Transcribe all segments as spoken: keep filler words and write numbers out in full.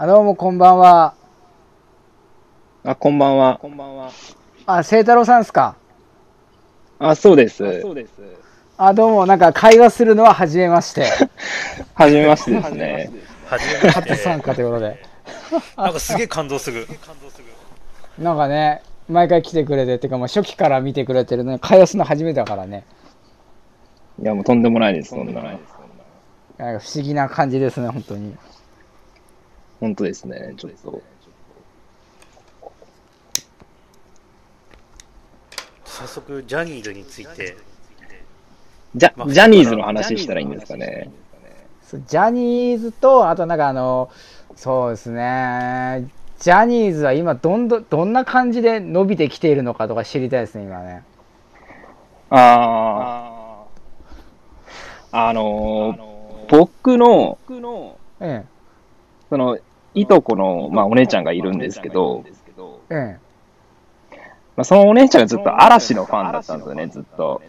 あ、どうもこんばんは。あ、こんばんは。こんばんは。あ、清太郎さんですか。あ、そうです。あ、そうです。あ、どうも、なんか会話するのは初めまして。初めましてですね。初めまして。初参加ということで。なんかすげえ感動する。なんかね、毎回来てくれてっていうか、まあ初期から見てくれてるのに会話するの初めてだからね。いやもうとんでもないです。とんでもないです。なんか不思議な感じですね、本当に。本当ですね、ちょっと。早速、ジャニーズについて。ジャ、まあ、ジャニーズの話したらいいんですかね。ジャニーズと、あとなんかあの、そうですね、ジャニーズは今どんど、どんな感じで伸びてきているのかとか知りたいですね、今ね。ああ。あのー、あのー、僕の、僕の、ええ。そのいとこの、まあ、お姉ちゃんがいるんですけど、まあ、そのお姉ちゃんがずっと嵐のファンだったんですよね、ずっと。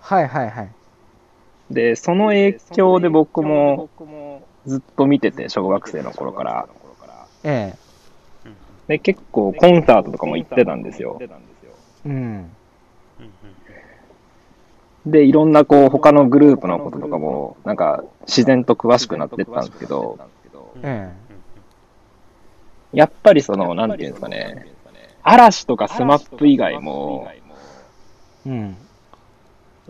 はいはいはい。で、その影響で僕もずっと見てて、小学生の頃から。ええ。で、結構コンサートとかも行ってたんですよ。うん。で、いろんなこう他のグループのこととかも、なんか自然と詳しくなってったんですけど、うん、やっぱりそのなんていうんですかね、嵐とかスマップ以外も、うん、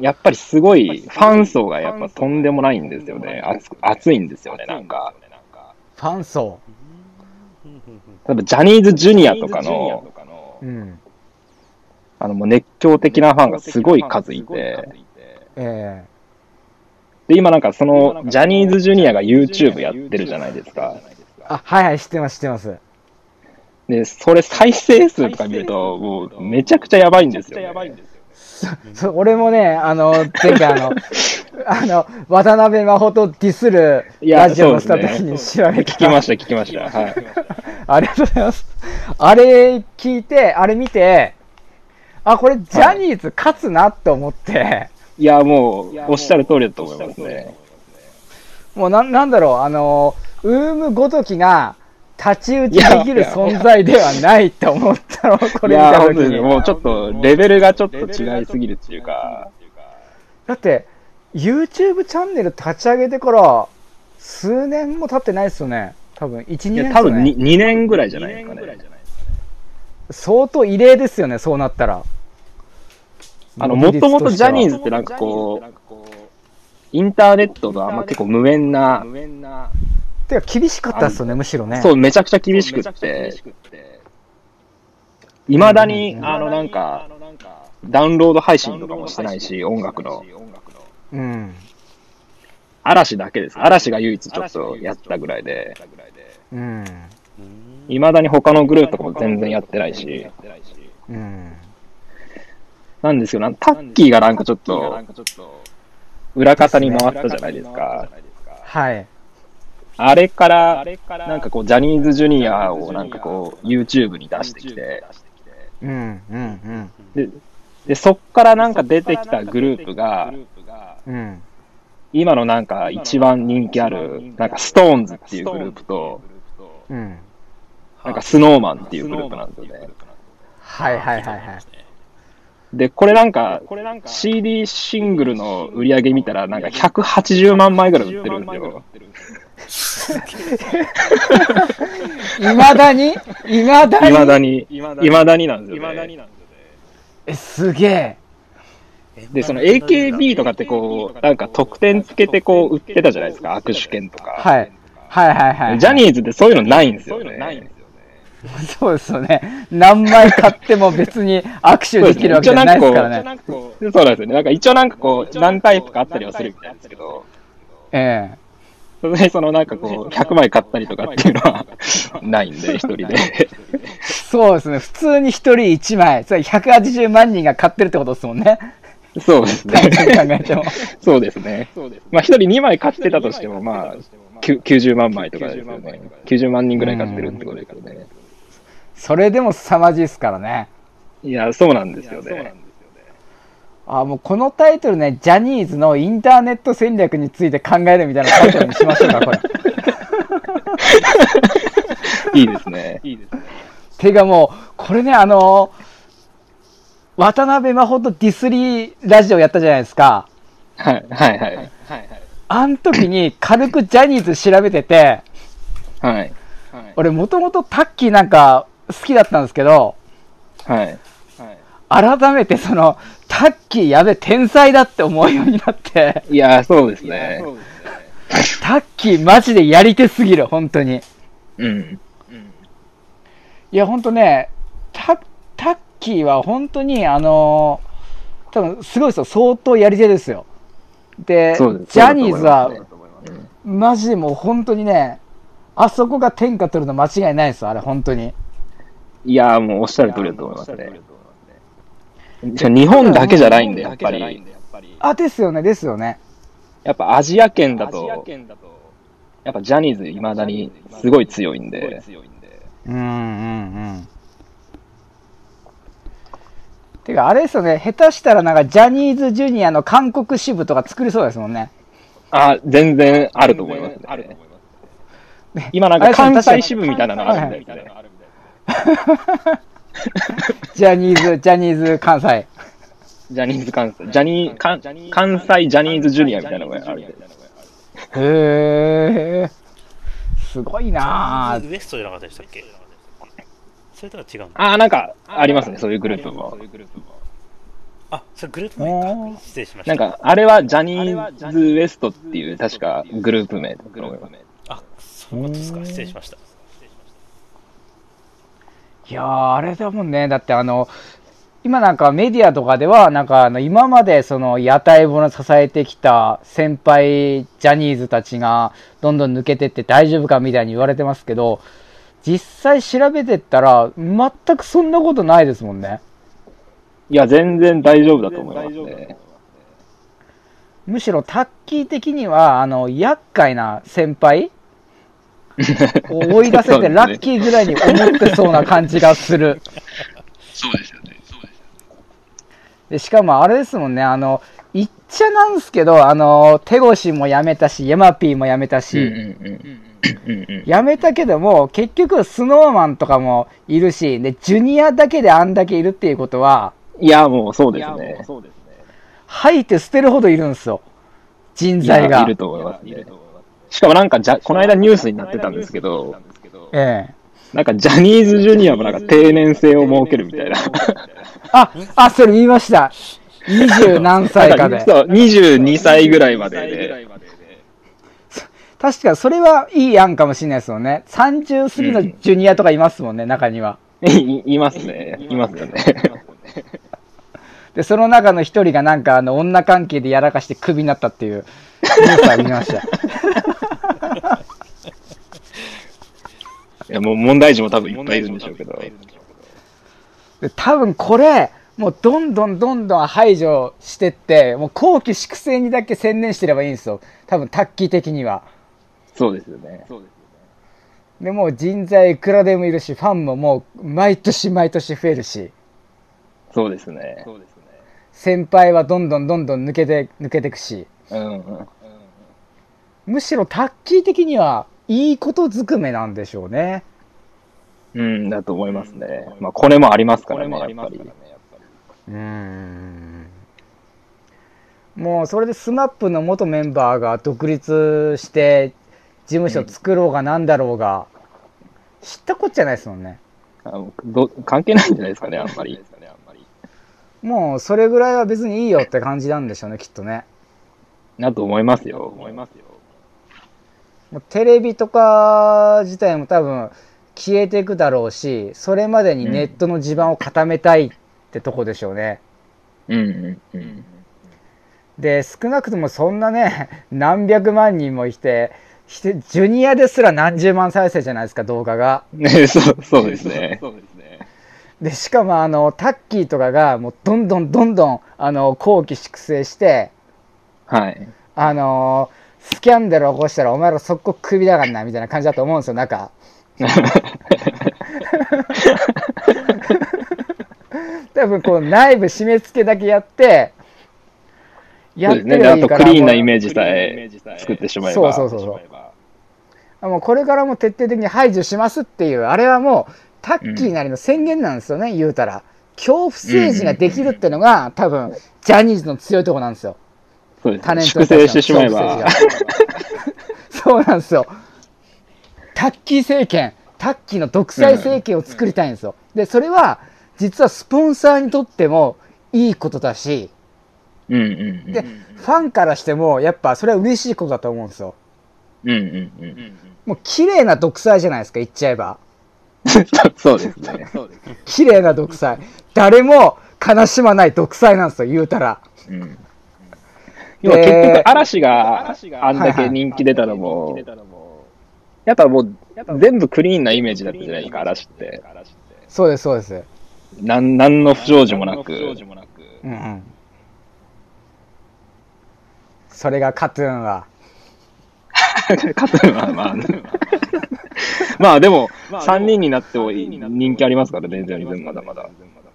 やっぱりすごいファン層がやっぱとんでもないんですよね。熱、熱いんですよね、なんか。ファン層。例えばジャニーズジュニアとかの、うん、あのもう熱狂的なファンがすごい数いて。えーで今なんかそのジャニーズジュニアが YouTube やってるじゃないですか。あ、はいはい、知ってます知ってます。でそれ再生数とか見るともうめちゃくちゃやばいんですよね。そ俺もね、あの前回あのあの渡辺真帆とディスるラジオをした時に調べて聞きました聞きました。はい。ありがとうございます。あれ聞いてあれ見て、あ、これジャニーズ勝つなと思って。はい、いやもうおっしゃる通りだと思いますね。もうな ん, なんだろう、あのウームごときが太刀打ちできる存在ではないと思ったの、これ見た時に。もうちょっとレベルがちょっと違いすぎるっていうか。だって YouTube チャンネル立ち上げてから数年も経ってないですよね。多分いち、にねん、ね。多分 2, 2年ぐらいじゃないですかね。相当異例ですよね、そうなったら。あの、もともとジャニーズってなんかこう、インターネットがまあ結構無縁な。てか厳しかったっすよね、むしろね。そう、めちゃくちゃ厳しくって。いまだに、あのなんか、ダウンロード配信とかもしてないし、音楽の。うん。嵐だけです。嵐が唯一ちょっとやったぐらいで。うん。いまだに他のグループとかも全然やってないし。うん。なんですけど、タッキーがなんかちょっと裏方に回ったじゃないですか。はい。あれからなんかこうジャニーズジュニアをなんかこう YouTube に出してきて、うんうんうん。で、でそっからなんか出てきたグループが、うん、今のなんか一番人気あるなんかストーンズっていうグループと、うん、なんかスノーマンっていうグループなんですよね。はいはいはいはい。で、これなんか シーディー シングルの売り上げ見たらなんかひゃくはちじゅうまんまいぐらい売ってるんですよ。いまだにいまだにいまだにいまだになんですよね。え、すげえ。で、その エーケービー とかってこう、なんか特典つけてこう売ってたじゃないですか、握手券とか。はい。はいはいはい。ジャニーズってそういうのないんですよね。そうですよね。何枚買っても別に握手できるわけじゃないですからね。そうなんですよね。なんか一応なんかこう何タイプかあったりはするみたいですけど、ええ、それでそのなんかこうひゃくまい買ったりとかっていうのはないんで、一人で。そうですね。普通に一人いちまい、それひゃくはちじゅうまんにんが買ってるってことですもんね。そうですね。考えても。そうですね。まあ一人にまい買ってたとしてもまあきゅうじゅうまんまいとかですよね。きゅうじゅうまんにんぐらい買ってるってことですよね。それでも凄まじいですからね。いや、そうなんですよね。あ、もうこのタイトルね、ジャニーズのインターネット戦略について考えるみたいなタイトルにしましょうか、これ。いいですね。いいですね。ていうかもう、これね、あの、渡辺真帆とディスリラジオやったじゃないですか。はい、はい、はい。はい、はい。あの時に軽くジャニーズ調べてて、はい。はい、俺、もともとタッキーなんか好きだったんですけど、はい。はい、改めてその、タッキーやべ、天才だって思うようになって。いや、そうですね。タッキーマジでやり手すぎる、本当に。うん。いや、本当ね、タッ、タッキーは本当に、あのー、多分すごいですよ、相当やり手ですよ。で、ジャニーズは、マジでもう本当にね、あそこが天下取るの間違いないですよ、あれ、本当に。いやー、もうおっしゃる通りだと思いますね。日本だけじゃないんだよ、やっぱり。あ、ですよね、ですよね。やっぱアジア圏だと、やっぱジャニーズいまだにすごい強いんで。うんうんうん。てかあれですよね、下手したらなんかジャニーズジュニアの韓国支部とか作りそうですもんね。あ、全然あると思いますね。あると思いますね。今なんか関西支部みたいなのあるみたいな。ジャニーズ、ジャニーズ関西。ジャニーズ関西、ジャニー、関西ジャニーズジュニアみたいなのがある。へー。すごいなぁ。ウエストじゃなかったでしたっけ？それとは違うの？ああ、なんかありますね、そういうグループも。あ、それグループ名か。失礼しました。なんか、あれはジャニーズウエストっていう、確かグループ名だと思います。あ、そういうことですか。失礼しました。いやー、あれだもんね。だって、あの、今なんかメディアとかでは、なんかあの今までその屋台物支えてきた先輩ジャニーズたちがどんどん抜けてって大丈夫かみたいに言われてますけど、実際調べてったら全くそんなことないですもんね。いや、全然大丈夫だと思いますね。むしろタッキー的には、あの、厄介な先輩を追い出せてラッキーぐらいに思ってそうな感じがする。そうですよね。でしかもあれですもんね、あの言っちゃなんですけど、あの手越も辞めたし、ヤマピーも辞めたし、辞めたけども結局スノーマンとかもいるし、でジュニアだけであんだけいるっていうことは、いやもうそうですね、吐いて捨てるほどいるんですよ、人材が。いると思いますね。しかもなんかじゃこの間ニュースになってたんですけど、ええ。なんかジャニーズジュニアもなんか定年制を設けるみたいな。あ、あ、それ見ました。二十何歳かで。そう、にじゅうにさいぐらいまでで。確かそれはいい案かもしれないですもんね。さんじゅう過ぎのジュニアとかいますもんね、うん、中には。い, いますね。いますよね。で、その中の一人がなんかあの女関係でやらかしてクビになったっていうニュースは見ました。いやもう問題児も多分いっぱいいるんでしょうけど、多分これもうどんどんどんどん排除してって、もう後期粛清にだけ専念してればいいんですよ、多分タッキー的には。そうですよね。でもう人材いくらでもいるし、ファンももう毎年毎年増えるし。そうですね。先輩はどんどんどんどん抜けて抜けてくし、うんうん、むしろタッキー的にはいいことずくめなんでしょうね。うんだと思いますね。まあこれもありますからね、やっぱり。うーん。もうそれでスマップの元メンバーが独立して事務所作ろうがなんだろうが、うん、知ったこっちゃないですもんね。あど関係ないんじゃないですかね、あんまり。もうそれぐらいは別にいいよって感じなんでしょうね、きっとね。だと思いますよ。思いますよ。テレビとか自体も多分消えていくだろうし、それまでにネットの地盤を固めたいってとこでしょうね。うんうんうん。で、少なくともそんなね、何百万人もいて、ジュニアですら何十万再生じゃないですか、動画が。ね、そう、そうですね。そうですね。で、しかもあの、タッキーとかがもうどんどんどんどん、あの、後期粛清して、はい。あの、スキャンダルを起こしたらお前ら速攻クビだからなみたいな感じだと思うんですよ、中。多分こう内部締め付けだけやって、やってるから、そうですね。あとクリーンなイメージさえ作ってしまえば、そうそうそうそう。もうこれからも徹底的に排除しますっていう、あれはもうタッキーなりの宣言なんですよね、うん、言うたら。恐怖政治ができるっていうのが多分ジャニーズの強いところなんですよ。そうですね、タレントとしての粛清してしまえばそうなんですよ。タッキー政権、タッキーの独裁政権を作りたいんですよ。でそれは実はスポンサーにとってもいいことだし、うんうんうん、でファンからしてもやっぱそれは嬉しいことだと思うんですよ。うんうんうん、もう綺麗な独裁じゃないですか、言っちゃえば。そうですね。綺麗な独裁、誰も悲しまない独裁なんですよ、言うたら。うん、要は結局嵐があんだけ人気出たのも、はいはい、やっぱもう全部クリーンなイメージだったじゃないですか、嵐って。そうですそうです。なん何の不祥事もなく。うんうん、それが KAT-TUN は。KAT-TUN はまあ、ね。まあでもさんにんになっても人気ありますからね、全然まだまだ。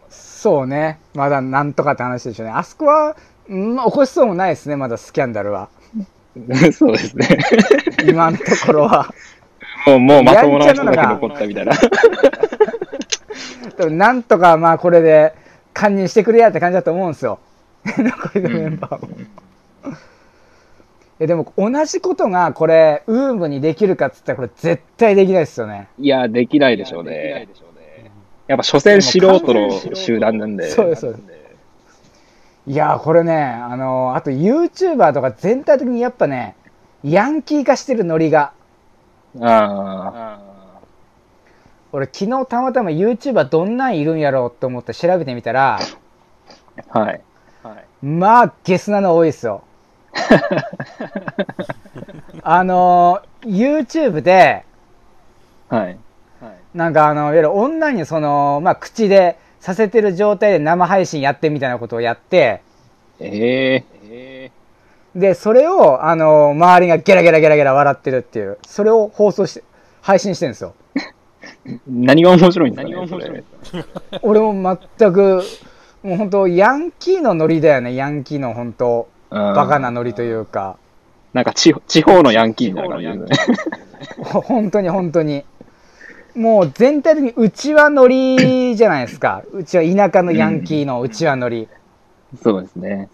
そうね、まだなんとかって話でしょうね。あそこは、うん、起こしそうもないですね、まだスキャンダルは。そうですね。今のところはもうもうまともな人だけ残ったみたいな。でもなんとかまあこれで堪忍してくれやって感じだと思うんですよ。残りのメンバーも。でも同じことがこれウームにできるかっつったらこれ絶対できないですよね。いやできないでしょうね。やっぱ所詮素人の集団なんで。そうですそうです。いやこれね、あのあと YouTuber とか全体的にやっぱねヤンキー化してるノリが。ああ。俺昨日たまたま YouTuber どんなんいるんやろうと思って調べてみたら、はい。はい、まあゲスなの多いですよ。あの YouTube で、はいはい、なんかあのいわゆる女にその、まあ、口でさせてる状態で生配信やってみたいなことをやって、えー、でそれをあの周りがゲラゲラゲラゲラ笑ってるっていう、それを放送して配信してるんですよ。何が面白いんですかね。俺も全くもう本当ヤンキーのノリだよね、ヤンキーの本当。バカなノリというか、なんか 地, 地方のヤンキーみたいな感じですね。本当に本当にもう全体的にうちわノリじゃないですか。うちは田舎のヤンキーのうちわノリ、うん、そうですね。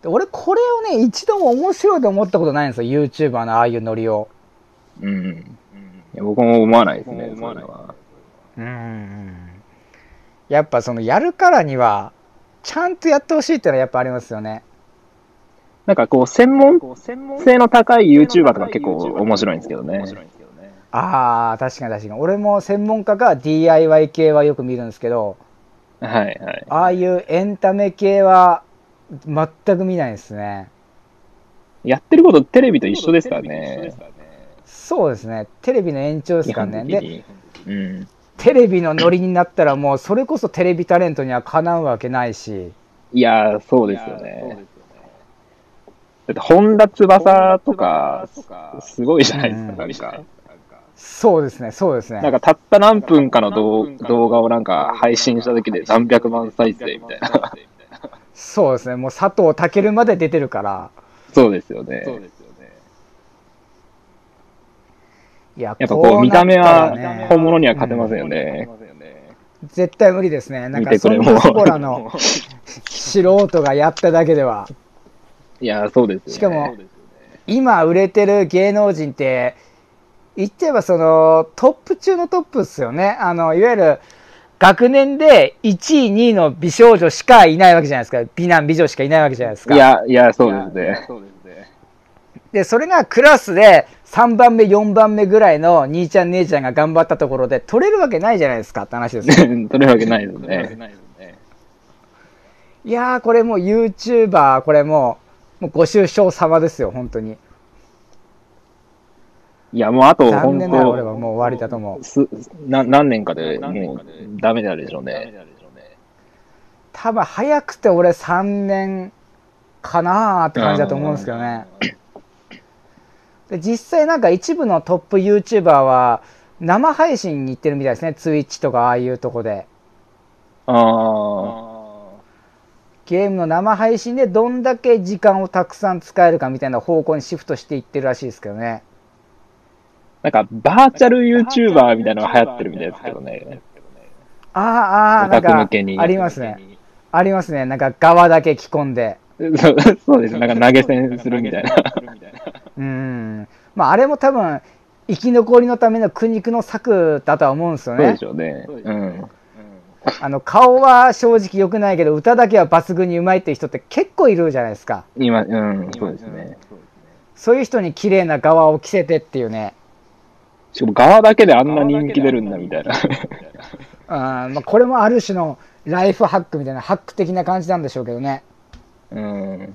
で俺これをね一度も面白いと思ったことないんですよ、 YouTuber のああいうノリを。うん、いや僕も思わないですね。思わない。うん、やっぱそのやるからにはちゃんとやってほしいっていうのはやっぱありますよね。なんかこう専門性の高い YouTuber とか結構面白いんですけどね。ああ確かに確かに。俺も専門家が ディーアイワイ 系はよく見るんですけど、はいはい、ああいうエンタメ系は全く見ないですね。やってることテレビと一緒ですからね。そうですね、テレビの延長ですからね。で、うんテレビのノリになったらもうそれこそテレビタレントにはかなうわけないし。いやーそうですよね。だって本田翼とかすごいじゃないですか、何か。そうですねそうですね。なんかたった何分かの動画をなんか配信しただけで何百万再生みたいな。そうですね、もう佐藤健まで出てるから。そうですよね。やっぱこう見た目は本物には勝てませんよね。うん、絶対無理ですね。なんかそんなそこらの素人がやっただけでは。いやそうですよね。しかも今売れてる芸能人って言っちゃえばそのトップ中のトップですよね。あのいわゆる学年でいちいにいの美少女しかいないわけじゃないですか。美男美女しかいないわけじゃないですか。いやいやそうですね。でそれがクラスでさんばんめよんばんめぐらいの兄ちゃん姉ちゃんが頑張ったところで取れるわけないじゃないですかって話ですね。取れるわけないですね。いやーこれもう YouTuber これもう、もうご愁傷様ですよ本当に。いやもうあと本当俺はもう終わりだと思う。すな何年かでもうダメだでしょうね。多分早くて俺さんねんかなーって感じだと思うんですけどね。で実際なんか一部のトップ YouTuber は生配信に行ってるみたいですね。Twitch とかああいうとこで。ああ。ゲームの生配信でどんだけ時間をたくさん使えるかみたいな方向にシフトしていってるらしいですけどね。なんかバーチャル YouTuber みたいなのが流行ってるみたいですけどね。ああ、ああ、なんかありますね。ありますね。なんか側だけ着込んで。そう、そうです。なんか投げ銭するみたいな。うん。まああれも多分生き残りのための苦肉の策だとは思うんですよね。そうでしょうね。うん。あの顔は正直良くないけど歌だけは抜群にうまいっていう人って結構いるじゃないですか。今、うん、そうですね。そういう人に綺麗な側を着せてっていうね。しかも側だけであんな人気出るんだみたいな。あ、まあ、これもある種のライフハックみたいなハック的な感じなんでしょうけどね。うん。